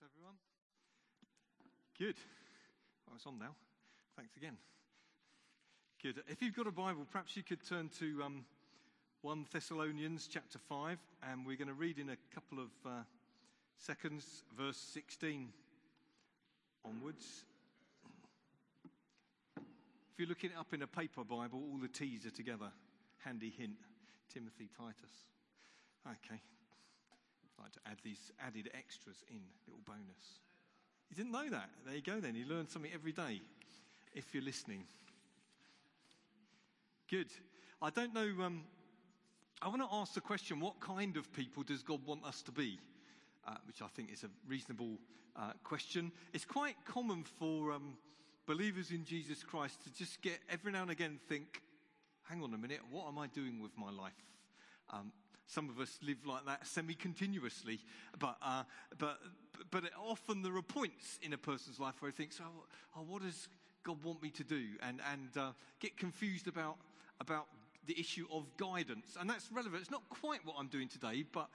Thanks, everyone. Good. Oh, it's on now. Thanks again. Good. If you've got a Bible, perhaps you could turn to 1 Thessalonians chapter 5, and we're going to read in a couple of seconds, verse 16 onwards. If you're looking it up in a paper Bible, all the T's are together. Handy hint. Timothy, Titus. Okay. I'd like to add these added extras in, little bonus. You didn't know that? There you go then. You learn something every day if you're listening. Good. I don't know. I want to ask the question, what kind of people does God want us to be? Which I think is a reasonable question. It's quite common for believers in Jesus Christ to just get every now and again think, hang on a minute, what am I doing with my life? Some of us live like that semi-continuously, but often there are points in a person's life where he thinks, oh, what does God want me to do? And get confused about the issue of guidance. And that's relevant. It's not quite what I'm doing today, but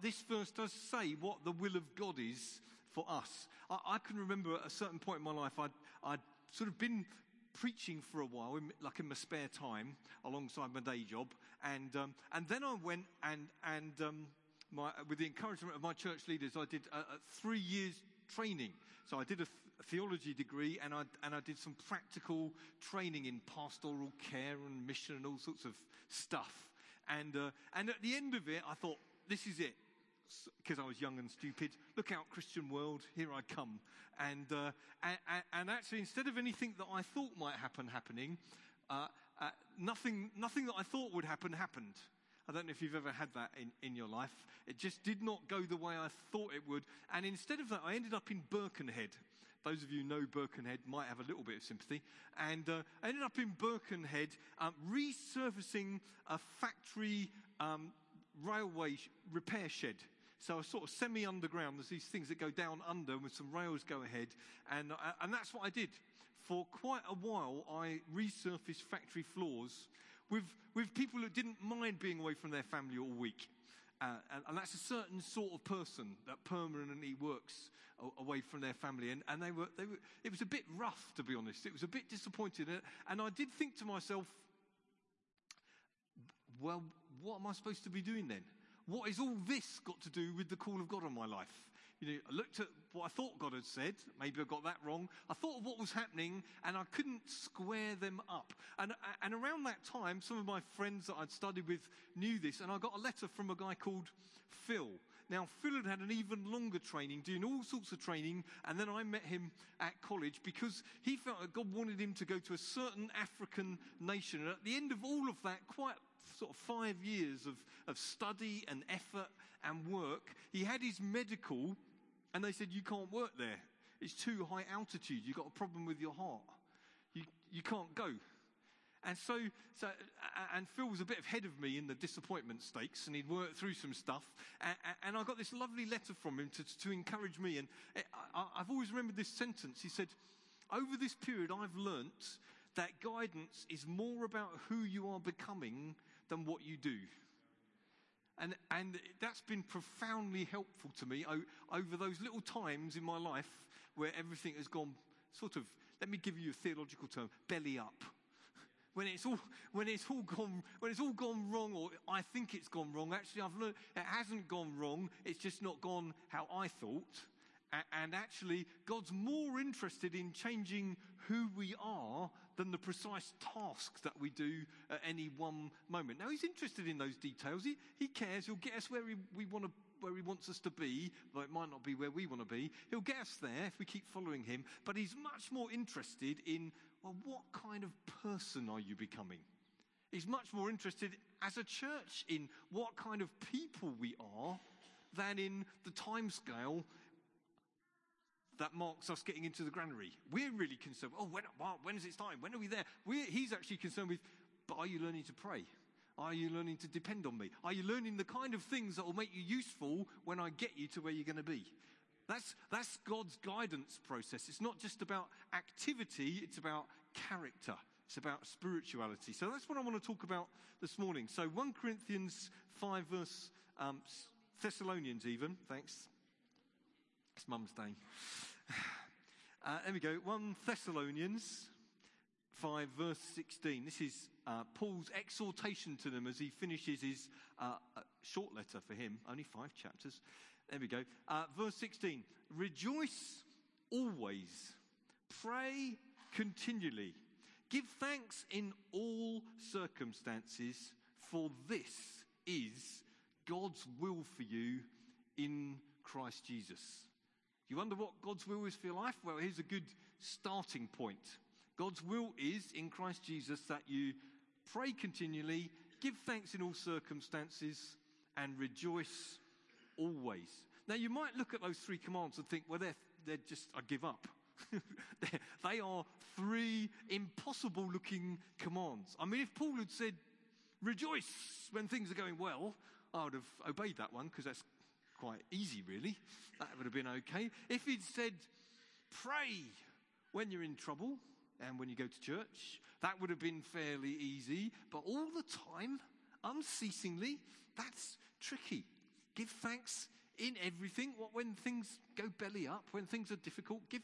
this verse does say what the will of God is for us. I can remember at a certain point in my life, I'd sort of been preaching for a while, in my spare time, alongside my day job, and then I went with the encouragement of my church leaders, I did a 3 years training. So I did a theology degree, and I did some practical training in pastoral care and mission and all sorts of stuff. And at the end of it, I thought, this is it. Because I was young and stupid, look out, Christian world, here I come. And actually, instead of anything that I thought might happen happening, nothing that I thought would happen happened. I don't know if you've ever had that in your life. It just did not go the way I thought it would. And instead of that, I ended up in Birkenhead. Those of you who know Birkenhead might have a little bit of sympathy. And I ended up in Birkenhead, resurfacing a factory railway repair shed. So I sort of semi-underground. There's these things that go down under with some rails go ahead. And that's what I did. For quite a while, I resurfaced factory floors with people who didn't mind being away from their family all week. And that's a certain sort of person that permanently works away from their family. And they were. It was a bit rough, to be honest. It was a bit disappointing. And I did think to myself, well, what am I supposed to be doing then? What has all this got to do with the call of God on my life? You know, I looked at what I thought God had said. Maybe I got that wrong. I thought of what was happening, and I couldn't square them up. And around that time, some of my friends that I'd studied with knew this, and I got a letter from a guy called Phil. Now, Phil had an even longer training, doing all sorts of training, and then I met him at college because he felt that God wanted him to go to a certain African nation. And at the end of all of that, quite sort of 5 years of study and effort and work, he had his medical, and they said, you can't work there. It's too high altitude. You've got a problem with your heart. You can't go. And so Phil was a bit ahead of me in the disappointment stakes, and he'd worked through some stuff. And I got this lovely letter from him to encourage me. And I've always remembered this sentence. He said, over this period, I've learnt that guidance is more about who you are becoming than what you do. And that's been profoundly helpful to me over those little times in my life where everything has gone sort of, let me give you a theological term, belly up. When it's all gone wrong, or I think it's gone wrong, actually I've learned it hasn't gone wrong, it's just not gone how I thought. And actually, God's more interested in changing who we are than the precise task that we do at any one moment. Now, he's interested in those details. He cares. He'll get us where he wants us to be, though it might not be where we want to be. He'll get us there if we keep following him. But he's much more interested in, well, what kind of person are you becoming? He's much more interested as a church in what kind of people we are than in the timescale that marks us getting into the granary. We're really concerned, oh, when is it time? When are we there? He's actually concerned with, but are you learning to pray? Are you learning to depend on me? Are you learning the kind of things that will make you useful when I get you to where you're going to be? That's God's guidance process. It's not just about activity, it's about character. It's about spirituality. So that's what I want to talk about this morning. So 1 Corinthians 5 verse Thessalonians even, thanks. It's Mum's Day. There we go. 1 Thessalonians 5 verse 16. This is Paul's exhortation to them as he finishes his short letter for him. Only 5 chapters. There we go. Verse 16. Rejoice always. Pray continually. Give thanks in all circumstances, for this is God's will for you in Christ Jesus. You wonder what God's will is for your life? Well, here's a good starting point. God's will is, in Christ Jesus, that you pray continually, give thanks in all circumstances, and rejoice always. Now, you might look at those 3 commands and think, well, they're just, I give up. They are 3 impossible-looking commands. I mean, if Paul had said, rejoice when things are going well, I would have obeyed that one, because that's quite easy, really. That would have been okay. If he'd said, pray when you're in trouble and when you go to church, that would have been fairly easy. But all the time, unceasingly, that's tricky. Give thanks in everything. What, when things go belly up, when things are difficult, give...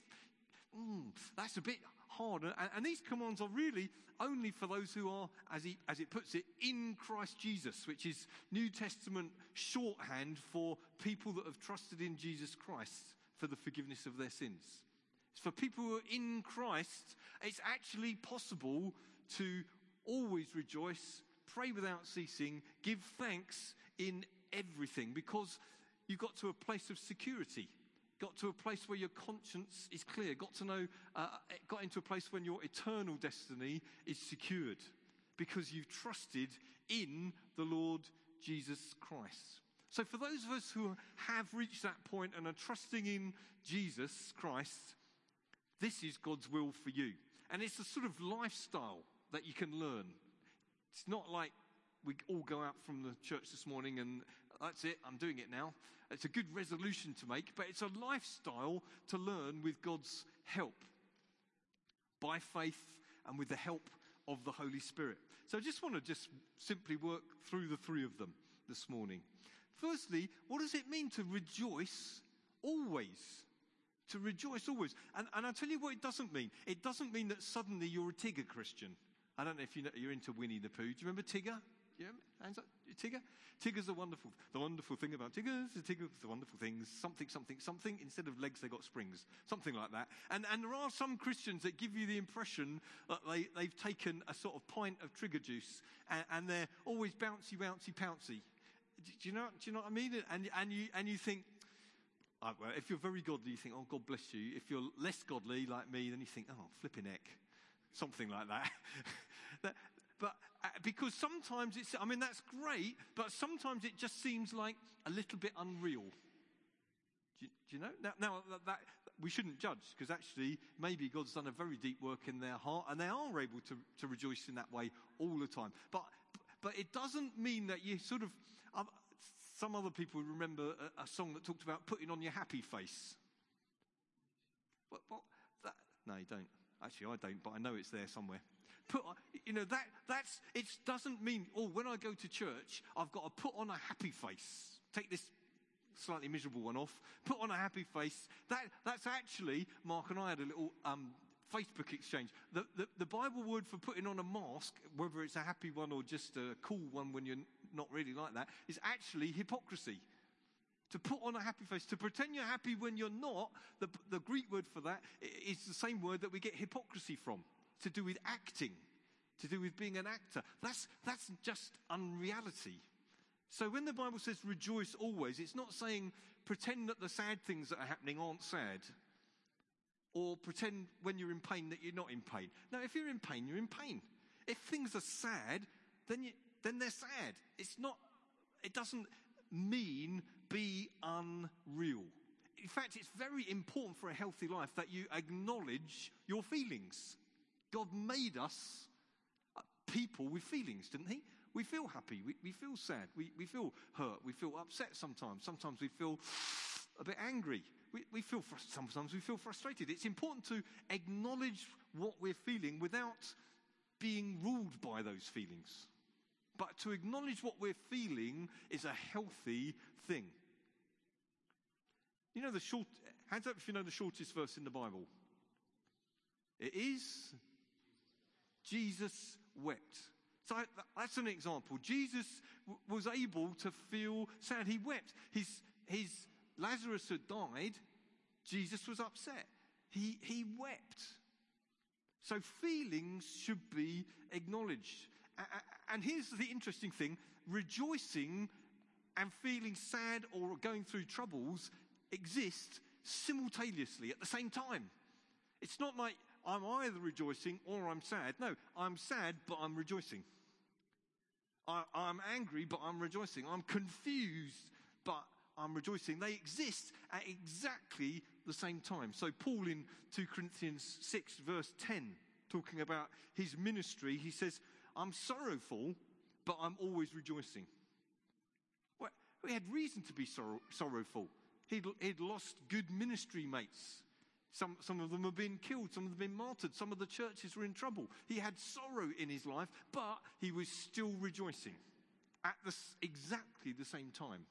that's a bit harder. And these commands are really only for those who are, as it puts it, in Christ Jesus, which is New Testament shorthand for people that have trusted in Jesus Christ for the forgiveness of their sins. For people who are in Christ, it's actually possible to always rejoice, pray without ceasing, give thanks in everything, because you got to a place of security. Got to a place where your conscience is clear. Got into a place when your eternal destiny is secured, because you've trusted in the Lord Jesus Christ. So for those of us who have reached that point and are trusting in Jesus Christ, this is God's will for you. And it's a sort of lifestyle that you can learn. It's not like we all go out from the church this morning and that's it, I'm doing it now. It's a good resolution to make, but it's a lifestyle to learn with God's help, by faith and with the help of the Holy Spirit. So I just want to simply work through the 3 of them this morning. Firstly, what does it mean to rejoice always? To rejoice always. And I'll tell you what it doesn't mean. It doesn't mean that suddenly you're a Tigger Christian. I don't know if you know, you're into Winnie the Pooh. Do you remember Tigger? Yeah, hands up, Tigger. Tigger's the wonderful thing about Tigger's the wonderful things, something, something, something. Instead of legs, they got springs, something like that. And there are some Christians that give you the impression that they've taken a sort of pint of trigger juice and they're always bouncy, bouncy, pouncy. Do you know what I mean? And you think, oh, well, if you're very godly, you think, oh, God bless you. If you're less godly like me, then you think, oh, flipping heck, something like that. But because sometimes it's, I mean, that's great, but sometimes it just seems like a little bit unreal. Do you know? Now that we shouldn't judge, because actually maybe God's done a very deep work in their heart and they are able to rejoice in that way all the time. But it doesn't mean that you sort of, some other people remember a song that talked about putting on your happy face. No, you don't. Actually, I don't, but I know it's there somewhere. It doesn't mean, oh, when I go to church, I've got to put on a happy face. Take this slightly miserable one off, put on a happy face. That's actually, Mark and I had a little Facebook exchange. The Bible word for putting on a mask, whether it's a happy one or just a cool one when you're not really like that, is actually hypocrisy. To put on a happy face, to pretend you're happy when you're not, the Greek word for that is the same word that we get hypocrisy from. To do with acting, to do with being an actor. That's just unreality. So when the Bible says rejoice always, it's not saying pretend that the sad things that are happening aren't sad, or pretend when you're in pain that you're not in pain. No, if you're in pain, you're in pain. If things are sad, then they're sad. It's not. It doesn't mean be unreal. In fact, it's very important for a healthy life that you acknowledge your feelings. God made us people with feelings, didn't he? We feel happy, we feel sad, we feel hurt, we feel upset sometimes we feel a bit angry, sometimes we feel frustrated. It's important to acknowledge what we're feeling without being ruled by those feelings. But to acknowledge what we're feeling is a healthy thing. You know, Hands up if you know the shortest verse in the Bible. It is Jesus wept. So that's an example. Jesus was able to feel sad. He wept. His Lazarus had died. Jesus was upset. He wept. So feelings should be acknowledged. And here's the interesting thing. Rejoicing and feeling sad or going through troubles exist simultaneously at the same time. It's not like I'm either rejoicing or I'm sad. No, I'm sad, but I'm rejoicing. I'm angry, but I'm rejoicing. I'm confused, but I'm rejoicing. They exist at exactly the same time. So Paul in 2 Corinthians 6 verse 10, talking about his ministry, he says, I'm sorrowful, but I'm always rejoicing. Well, he had reason to be sorrowful. He'd lost good ministry mates. Some of them have been killed. Some of them have been martyred. Some of the churches were in trouble. He had sorrow in his life, but he was still rejoicing at exactly the same time.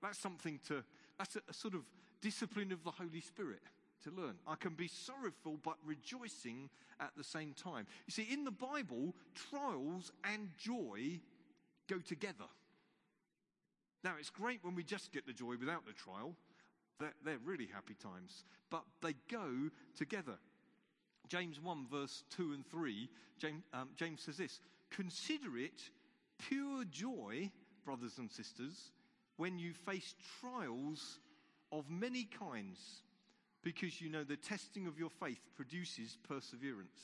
That's a sort of discipline of the Holy Spirit to learn. I can be sorrowful, but rejoicing at the same time. You see, in the Bible, trials and joy go together. Now, it's great when we just get the joy without the trial. They're really happy times, but they go together. James 1 verse 2 and 3, James says this, consider it pure joy, brothers and sisters, when you face trials of many kinds, because you know the testing of your faith produces perseverance.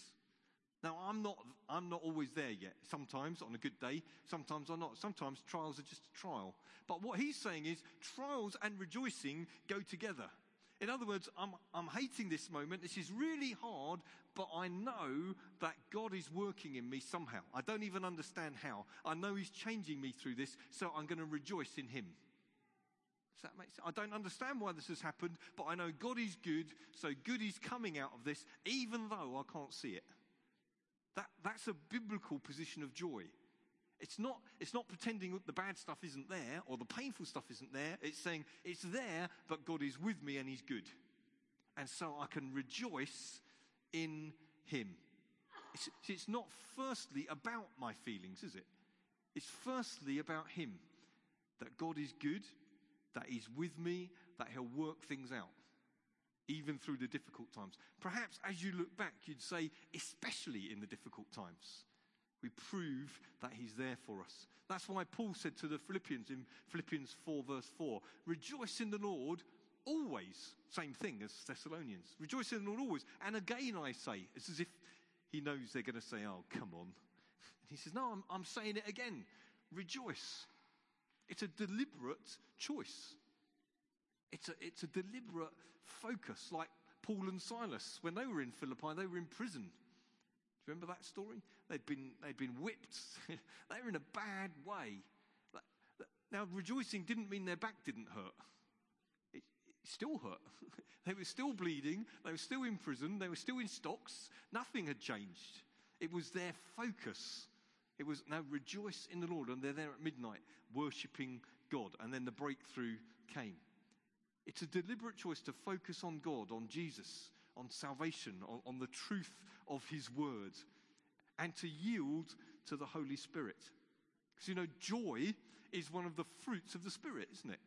Now, I'm not always there yet. Sometimes on a good day, sometimes I'm not. Sometimes trials are just a trial. But what he's saying is trials and rejoicing go together. In other words, I'm hating this moment. This is really hard, but I know that God is working in me somehow. I don't even understand how. I know he's changing me through this, so I'm going to rejoice in him. Does that make sense? I don't understand why this has happened, but I know God is good, so good is coming out of this, even though I can't see it. That's a biblical position of joy. It's not pretending that the bad stuff isn't there or the painful stuff isn't there. It's saying it's there, but God is with me and he's good. And so I can rejoice in him. It's not firstly about my feelings, is it? It's firstly about him, that God is good, that he's with me, that he'll work things out. Even through the difficult times. Perhaps as you look back, you'd say, especially in the difficult times, we prove that he's there for us. That's why Paul said to the Philippians in Philippians 4 verse 4, rejoice in the Lord always. Same thing as Thessalonians. Rejoice in the Lord always. And again I say, it's as if he knows they're going to say, oh, come on. And he says, no, I'm saying it again. Rejoice. It's a deliberate choice. It's a deliberate focus, like Paul and Silas. When they were in Philippi, they were in prison. Do you remember that story? They'd been whipped. They were in a bad way. Now, rejoicing didn't mean their back didn't hurt. It still hurt. They were still bleeding. They were still in prison. They were still in stocks. Nothing had changed. It was their focus. It was, now rejoice in the Lord. And they're there at midnight, worshipping God. And then the breakthrough came. It's a deliberate choice to focus on God, on Jesus, on salvation, on the truth of his word, and to yield to the Holy Spirit. Because, you know, joy is one of the fruits of the Spirit, isn't it?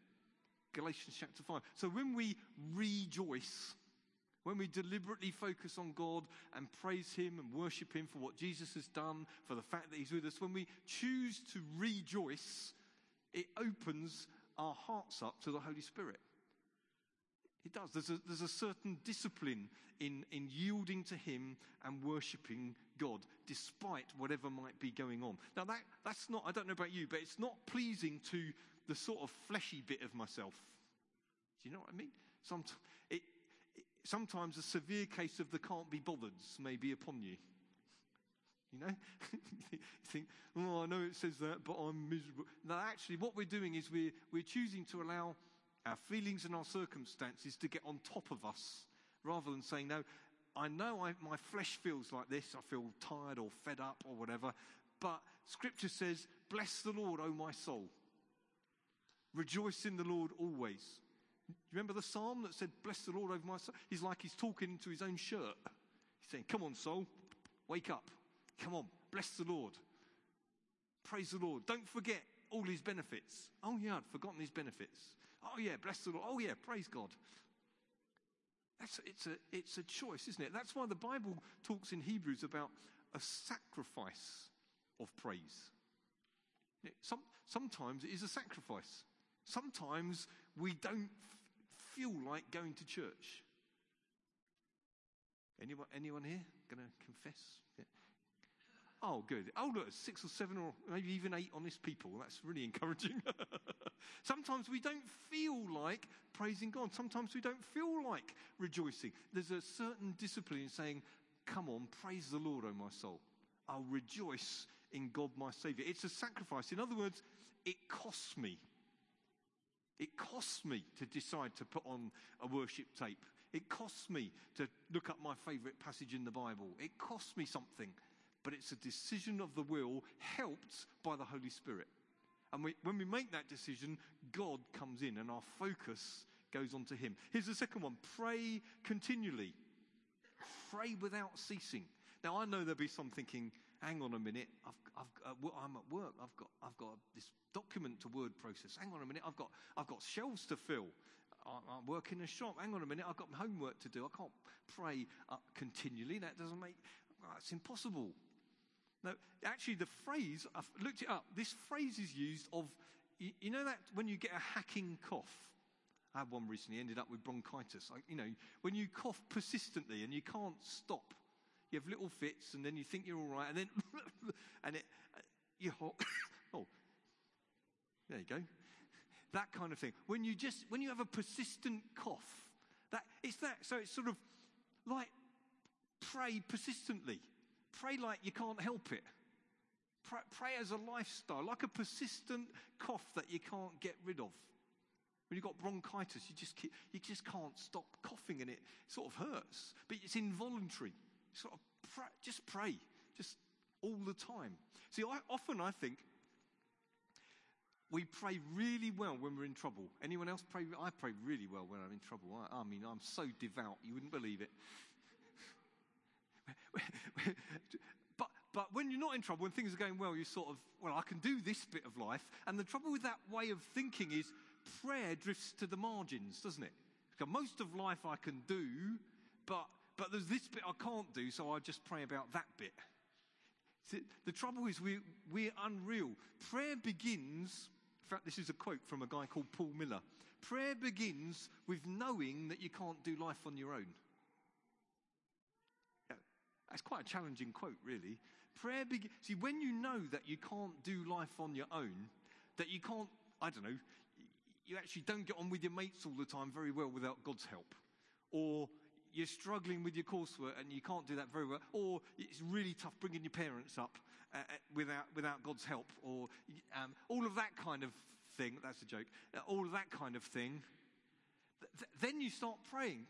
Galatians chapter 5. So when we rejoice, when we deliberately focus on God and praise him and worship him for what Jesus has done, for the fact that he's with us, when we choose to rejoice, it opens our hearts up to the Holy Spirit. It does. There's a certain discipline in yielding to him and worshipping God, despite whatever might be going on. Now, that's not, I don't know about you, but it's not pleasing to the sort of fleshy bit of myself. Do you know what I mean? Sometimes a severe case of the can't be bothered's may be upon you. You know? You think, oh, I know it says that, but I'm miserable. No, actually, what we're doing is we're choosing to allow our feelings and our circumstances to get on top of us, rather than saying, no, I know my flesh feels like this, I feel tired or fed up or whatever, but Scripture says, bless the Lord, O my soul. Rejoice in the Lord always. Do you remember the psalm that said, bless the Lord over my soul? He's like he's talking to his own shirt. He's saying, come on, soul, wake up. Come on, bless the Lord. Praise the Lord. Don't forget all his benefits. Oh, yeah, I'd forgotten his benefits. Oh, yeah, bless the Lord. Oh, yeah, praise God. It's a choice, isn't it? That's why the Bible talks in Hebrews about a sacrifice of praise. Sometimes it is a sacrifice. Sometimes we don't feel like going to church. Anyone here going to confess? Yeah. Oh, good. Oh, look, 6 or 7 or maybe even 8 honest people. That's really encouraging. Sometimes we don't feel like praising God. Sometimes we don't feel like rejoicing. There's a certain discipline in saying, come on, praise the Lord, O my soul. I'll rejoice in God my Saviour. It's a sacrifice. In other words, it costs me. It costs me to decide to put on a worship tape. It costs me to look up my favourite passage in the Bible. It costs me something. But it's a decision of the will helped by the Holy Spirit. And when we make that decision, God comes in and our focus goes on to him. Here's the second one. Pray continually. Pray without ceasing. Now, I know there'll be some thinking, hang on a minute, I'm at work. I've got this document to word process. Hang on a minute, I've got shelves to fill. I work in a shop. Hang on a minute, I've got homework to do. I can't pray continually. That's impossible. No, actually, the phrase, I've looked it up, this phrase is used of, you know that when you get a hacking cough? I had one recently, ended up with bronchitis. When you cough persistently and you can't stop, you have little fits and then you think you're all right and then, you oh, there you go. That kind of thing. When you have a persistent cough, so it's sort of like pray persistently. Pray like you can't help it. Pray as a lifestyle, like a persistent cough that you can't get rid of. When you've got bronchitis, you just can't stop coughing and it sort of hurts. But it's involuntary. Sort of just pray, just all the time. See, I think we pray really well when we're in trouble. Anyone else pray? I pray really well when I'm in trouble. I mean, I'm so devout, you wouldn't believe it. But when you're not in trouble, when things are going well, you sort of, well, I can do this bit of life. And the trouble with that way of thinking is prayer drifts to the margins, doesn't it? Because most of life I can do, but there's this bit I can't do, so I just pray about that bit. See, the trouble is we're unreal. Prayer begins, in fact, this is a quote from a guy called Paul Miller. Prayer begins with knowing that you can't do life on your own. That's quite a challenging quote, really. See, when you know that you can't do life on your own, that you can't, I don't know, you actually don't get on with your mates all the time very well without God's help. Or you're struggling with your coursework and you can't do that very well. Or it's really tough bringing your parents up without God's help. Or all of that kind of thing. That's a joke. All of that kind of thing. Then you start praying.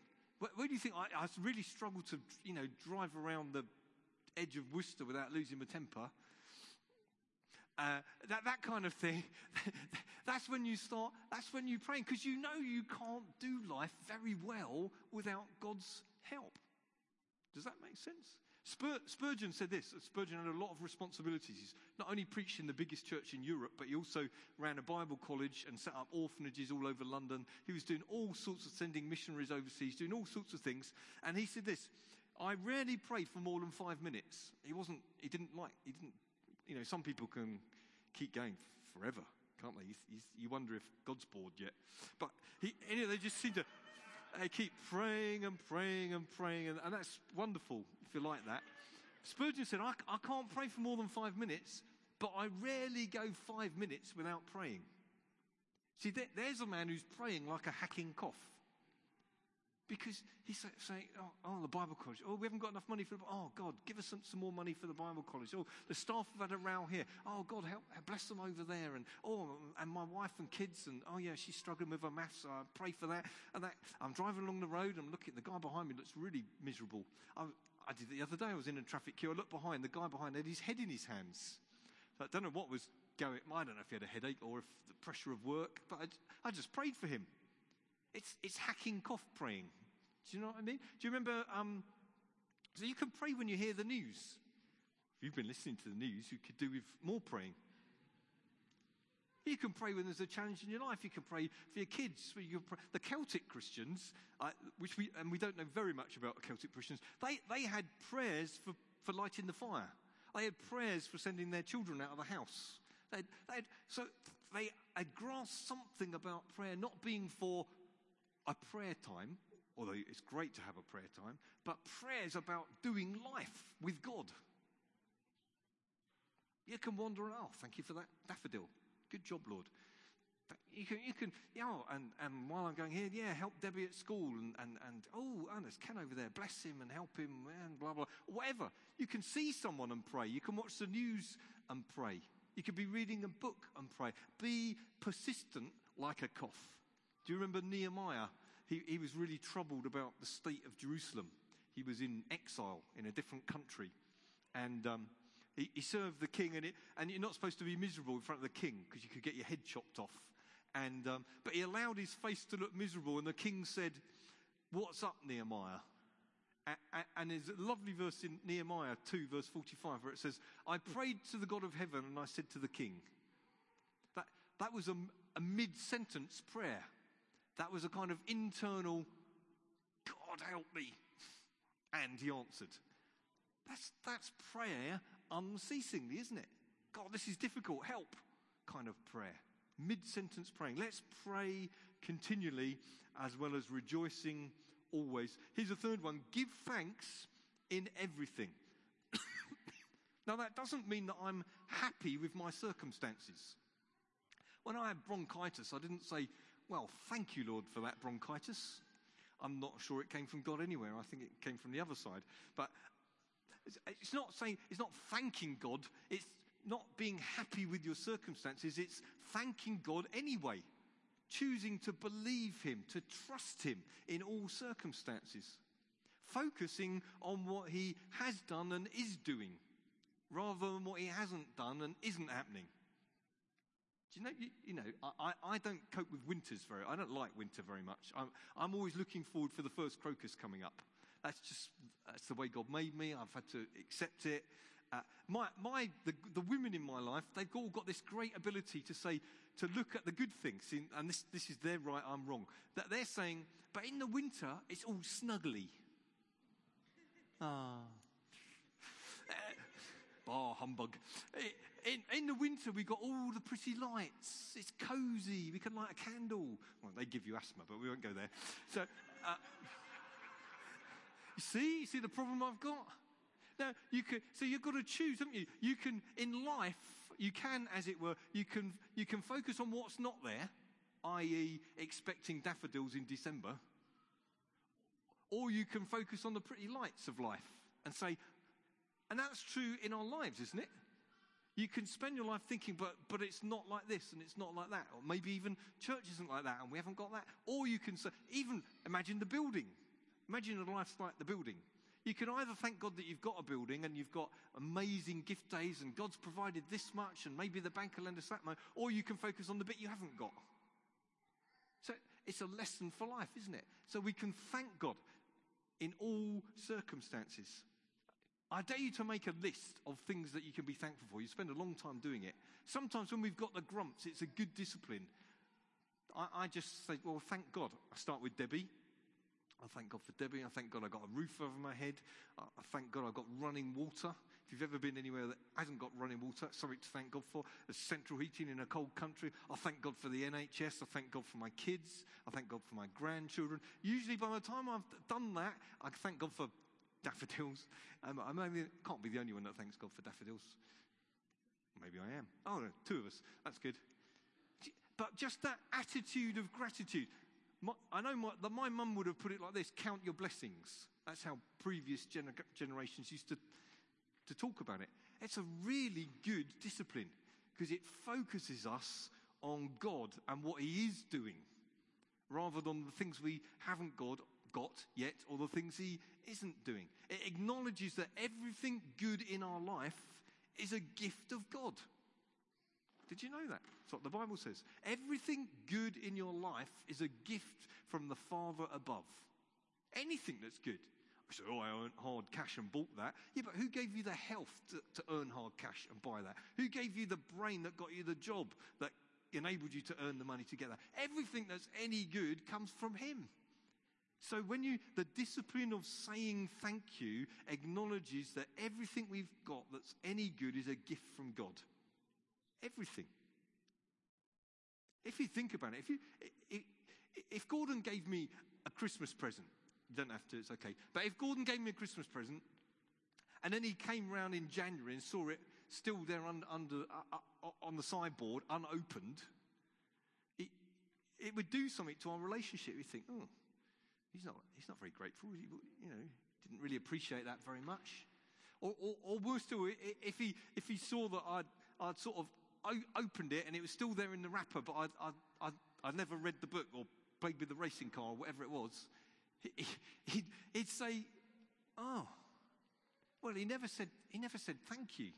Where do you think I really struggle to, drive around the edge of Worcester without losing my temper? That kind of thing. That's when you start. That's when you're praying because you know you can't do life very well without God's help. Does that make sense? Spurgeon said this. Spurgeon had a lot of responsibilities. He's not only preached in the biggest church in Europe, but he also ran a Bible college and set up orphanages all over London. He was doing all sorts of sending missionaries overseas, doing all sorts of things. And he said this, I rarely pray for more than 5 minutes. Some people can keep going forever, can't they? You wonder if God's bored yet. But they just seem to... They keep praying and praying and praying, and that's wonderful if you like that. Spurgeon said, I can't pray for more than 5 minutes, but I rarely go 5 minutes without praying. See, there's a man who's praying like a hacking cough. Because he's saying, the Bible college. Oh, we haven't got enough money for the Bible. Oh, God, give us some more money for the Bible college. Oh, the staff have had a row here. Oh, God, help, bless them over there. And and my wife and kids. And oh, yeah, she's struggling with her maths. So I pray for that. And that. I'm driving along the road. I'm looking. The guy behind me looks really miserable. I did the other day. I was in a traffic queue. I looked behind. The guy behind had his head in his hands. So I don't know what was going. I don't know if he had a headache or if the pressure of work. But I just prayed for him. It's hacking cough praying. Do you know what I mean? Do you remember, so you can pray when you hear the news. If you've been listening to the news, you could do with more praying. You can pray when there's a challenge in your life. You can pray for your kids. You can pray. The Celtic Christians, we don't know very much about Celtic Christians, they had prayers for lighting the fire. They had prayers for sending their children out of the house. They had grasped something about prayer not being for a prayer time, although it's great to have a prayer time, but prayers about doing life with God. You can wander and thank you for that daffodil. Good job, Lord. And while I'm going here, help Debbie at school, and Ernest, Ken over there, bless him and help him, and blah, blah, whatever. You can see someone and pray. You can watch the news and pray. You can be reading a book and pray. Be persistent like a cough. Do you remember Nehemiah? He was really troubled about the state of Jerusalem. He was in exile in a different country, and he served the king, and you're not supposed to be miserable in front of the king because you could get your head chopped off. And but he allowed his face to look miserable, and the king said, "What's up, Nehemiah?" And there's a lovely verse in Nehemiah 2, verse 45, where it says, "I prayed to the God of heaven, and I said to the king." That was a mid-sentence prayer. That was a kind of internal, "God help me," and he answered. That's prayer unceasingly, isn't it? "God, this is difficult, help," kind of prayer. Mid-sentence praying. Let's pray continually, as well as rejoicing always. Here's a third one: give thanks in everything. Now, that doesn't mean that I'm happy with my circumstances. When I had bronchitis, I didn't say, "Well, thank you, Lord, for that bronchitis." I'm not sure it came from God anywhere. I think it came from the other side. But it's not saying, it's not thanking God. It's not being happy with your circumstances. It's thanking God anyway. Choosing to believe him, to trust him in all circumstances. Focusing on what he has done and is doing, rather than what he hasn't done and isn't happening. Do you know, I don't cope with winters I don't like winter very much. I'm always looking forward for the first crocus coming up. That's the way God made me. I've had to accept it. The women in my life, they've all got this great ability to say, to look at the good things, and this is their right, I'm wrong. That they're saying, but in the winter, it's all snuggly. Ah, bar humbug. In the winter, we got all the pretty lights. It's cosy. We can light a candle. Well, they give you asthma, but we won't go there. So, you see the problem I've got. Now, you've got to choose, haven't you? You can, in life, as it were, you can focus on what's not there, i.e. expecting daffodils in December, or you can focus on the pretty lights of life and say, and that's true in our lives, isn't it? You can spend your life thinking, but it's not like this and it's not like that, or maybe even church isn't like that and we haven't got that. Or you can say, even imagine the building. Imagine a life like the building. You can either thank God that you've got a building and you've got amazing gift days and God's provided this much and maybe the bank will lend us that much, or you can focus on the bit you haven't got. So it's a lesson for life, isn't it? So we can thank God in all circumstances. I dare you to make a list of things that you can be thankful for. You spend a long time doing it. Sometimes when we've got the grumps, it's a good discipline. I just say, well, thank God. I start with Debbie. I thank God for Debbie. I thank God I got a roof over my head. I thank God I got running water. If you've ever been anywhere that hasn't got running water, that's something to thank God for. There's central heating in a cold country. I thank God for the NHS. I thank God for my kids. I thank God for my grandchildren. Usually by the time I've done that, I thank God for daffodils. I can't be the only one that thanks God for daffodils. Maybe I am. Oh, no, two of us. That's good. But just that attitude of gratitude. I know my mum would have put it like this: count your blessings. That's how previous generations used to talk about it. It's a really good discipline because it focuses us on God and what he is doing, rather than the things we haven't got yet or the things he isn't doing. It acknowledges that everything good in our life is a gift of God. Did you know that? That's what the Bible says. Everything good in your life is a gift from the Father above. Anything that's good. So, I earned hard cash and bought that. Yeah, but who gave you the health to earn hard cash and buy that? Who gave you the brain that got you the job that enabled you to earn the money to get that? Everything that's any good comes from him. So when the discipline of saying thank you acknowledges that everything we've got that's any good is a gift from God. Everything. If you think about it, if Gordon gave me a Christmas present, you don't have to, it's okay. But if Gordon gave me a Christmas present, and then he came round in January and saw it still there on the sideboard, unopened, it would do something to our relationship. We'd think, oh, he's not very grateful. You know, didn't really appreciate that very much. Or worse still, if he saw that I'd sort of opened it and it was still there in the wrapper, but I'd never read the book or played with the racing car or whatever it was, he'd say, "Oh, well, he never said thank you."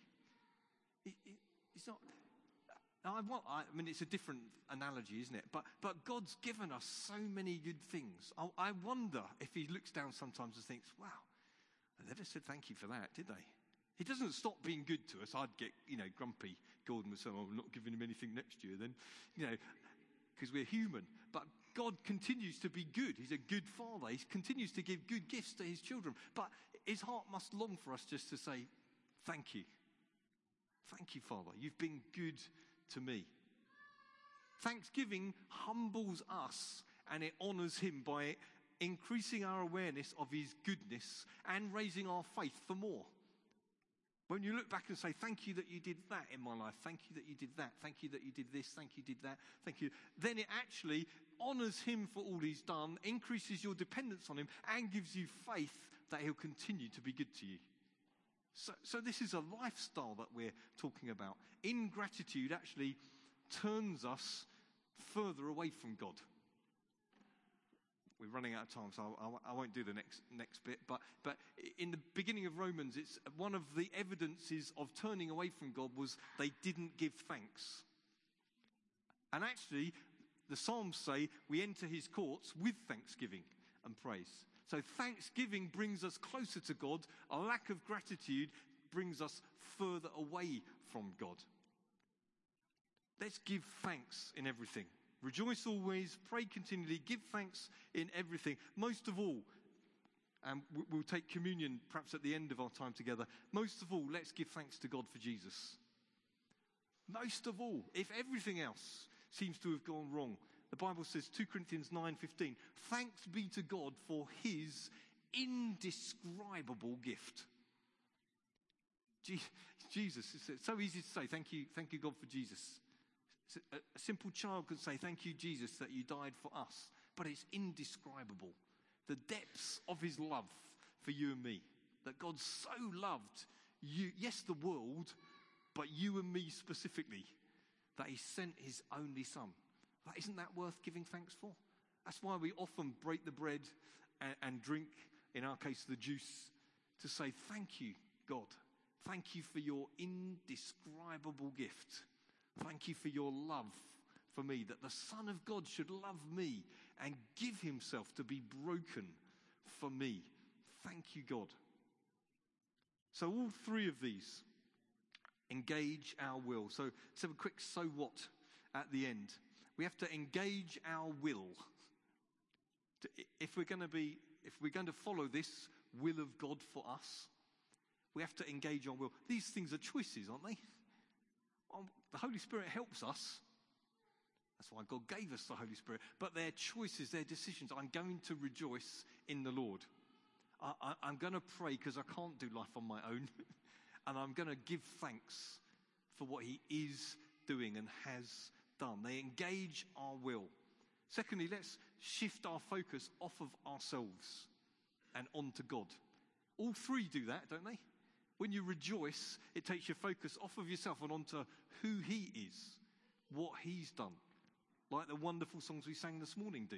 It's not. I mean, it's a different analogy, isn't it? But God's given us so many good things. I wonder if he looks down sometimes and thinks, "Wow, I never said thank you for that, did they?" He doesn't stop being good to us. I'd get, grumpy. Gordon would say, "Oh, I'm not giving him anything next year then," because we're human. But God continues to be good. He's a good father. He continues to give good gifts to his children. But his heart must long for us just to say, thank you. Thank you, Father. You've been good to me. Thanksgiving humbles us and it honors him by increasing our awareness of his goodness and raising our faith for more. When you look back and say, thank you that you did that in my life. Thank you that you did that. Thank you that you did this. Thank you did that. Thank you. Then it actually honors him for all he's done, increases your dependence on him, and gives you faith that he'll continue to be good to you. So this is a lifestyle that we're talking about. Ingratitude actually turns us further away from God. We're running out of time, so I won't do the next bit. But in the beginning of Romans, it's one of the evidences of turning away from God was they didn't give thanks. And actually, the Psalms say we enter his courts with thanksgiving and praise. So thanksgiving brings us closer to God. A lack of gratitude brings us further away from God. Let's give thanks in everything. Rejoice always, pray continually, give thanks in everything. Most of all, and we'll take communion perhaps at the end of our time together, most of all, let's give thanks to God for Jesus. Most of all, if everything else seems to have gone wrong, the Bible says, 2 Corinthians 9:15, thanks be to God for his indescribable gift. Jesus, it's so easy to say, thank you God for Jesus. A simple child can say, thank you, Jesus, that you died for us. But it's indescribable. The depths of his love for you and me. That God so loved you, yes, the world, but you and me specifically, that he sent his only son. That isn't that worth giving thanks for? That's why we often break the bread and drink, in our case, the juice, to say, thank you, God. Thank you for your indescribable gift. Thank you for your love for me, that the Son of God should love me and give himself to be broken for me. Thank you, God. So all three of these engage our will. So let's have a quick so what at the end. We have to engage our will. If we're going to follow this will of God for us, we have to engage our will. These things are choices, aren't they? The Holy Spirit helps us. That's why God gave us the Holy Spirit. But their choices, their decisions, I'm going to rejoice in the Lord. I'm going to pray because I can't do life on my own. And I'm going to give thanks for what he is doing and has done. They engage our will. Secondly, let's shift our focus off of ourselves and onto God. All three do that, don't they? When you rejoice, it takes your focus off of yourself and onto who he is, what he's done. Like the wonderful songs we sang this morning do.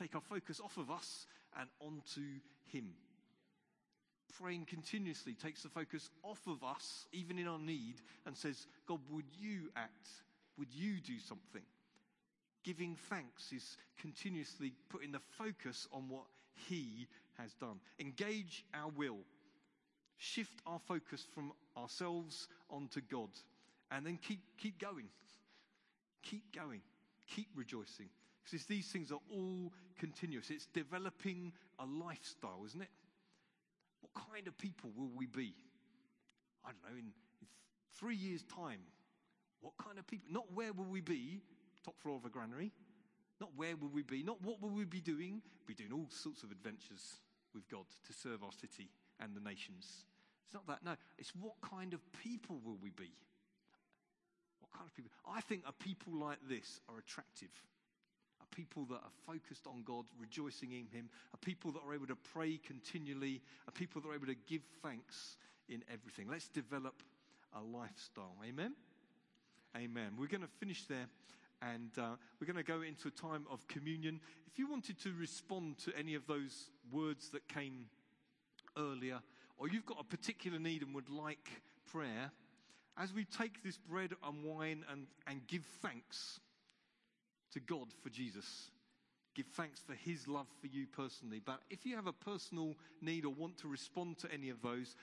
Take our focus off of us and onto him. Praying continuously takes the focus off of us, even in our need, and says, God, would you act? Would you do something? Giving thanks is continuously putting the focus on what he has done. Engage our will. Shift our focus from ourselves onto God. And then keep going. Keep going. Keep rejoicing. Because these things are all continuous. It's developing a lifestyle, isn't it? What kind of people will we be? I don't know, in 3 years' time, what kind of people? Not where will we be, top floor of a granary. Not where will we be, not what will we be doing. We'll be doing all sorts of adventures with God to serve our city and the nations. It's not that, no. It's what kind of people will we be? What kind of people? I think a people like this are attractive. A people that are focused on God, rejoicing in him. A people that are able to pray continually. A people that are able to give thanks in everything. Let's develop a lifestyle. Amen? Amen. We're going to finish there, and we're going to go into a time of communion. If you wanted to respond to any of those words that came earlier, or you've got a particular need and would like prayer, as we take this bread and wine and give thanks to God for Jesus, give thanks for his love for you personally. But if you have a personal need or want to respond to any of those,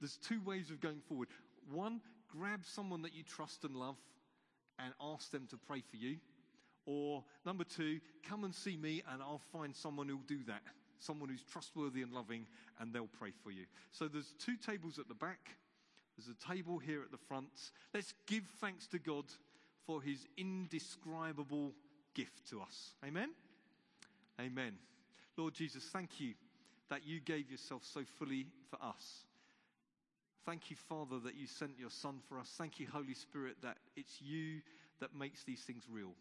there's two ways of going forward. One, grab someone that you trust and love and ask them to pray for you. Or number two, come and see me and I'll find someone who'll do that. Someone who's trustworthy and loving, and they'll pray for you. So there's two tables at the back. There's a table here at the front. Let's give thanks to God for his indescribable gift to us. Amen? Amen. Lord Jesus, thank you that you gave yourself so fully for us. Thank you, Father, that you sent your Son for us. Thank you, Holy Spirit, that it's you that makes these things real.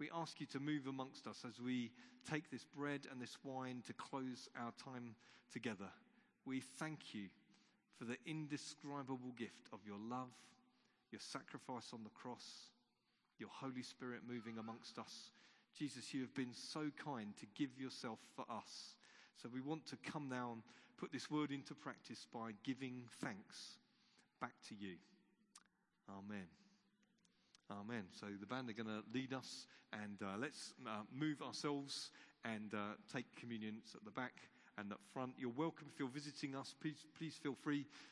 We ask you to move amongst us as we take this bread and this wine to close our time together. We thank you for the indescribable gift of your love, your sacrifice on the cross, your Holy Spirit moving amongst us. Jesus, you have been so kind to give yourself for us. So we want to come now and put this word into practice by giving thanks back to you. Amen. Amen. So the band are going to lead us, and let's move ourselves and take communion at the back and up front. You're welcome if you're visiting us. Please feel free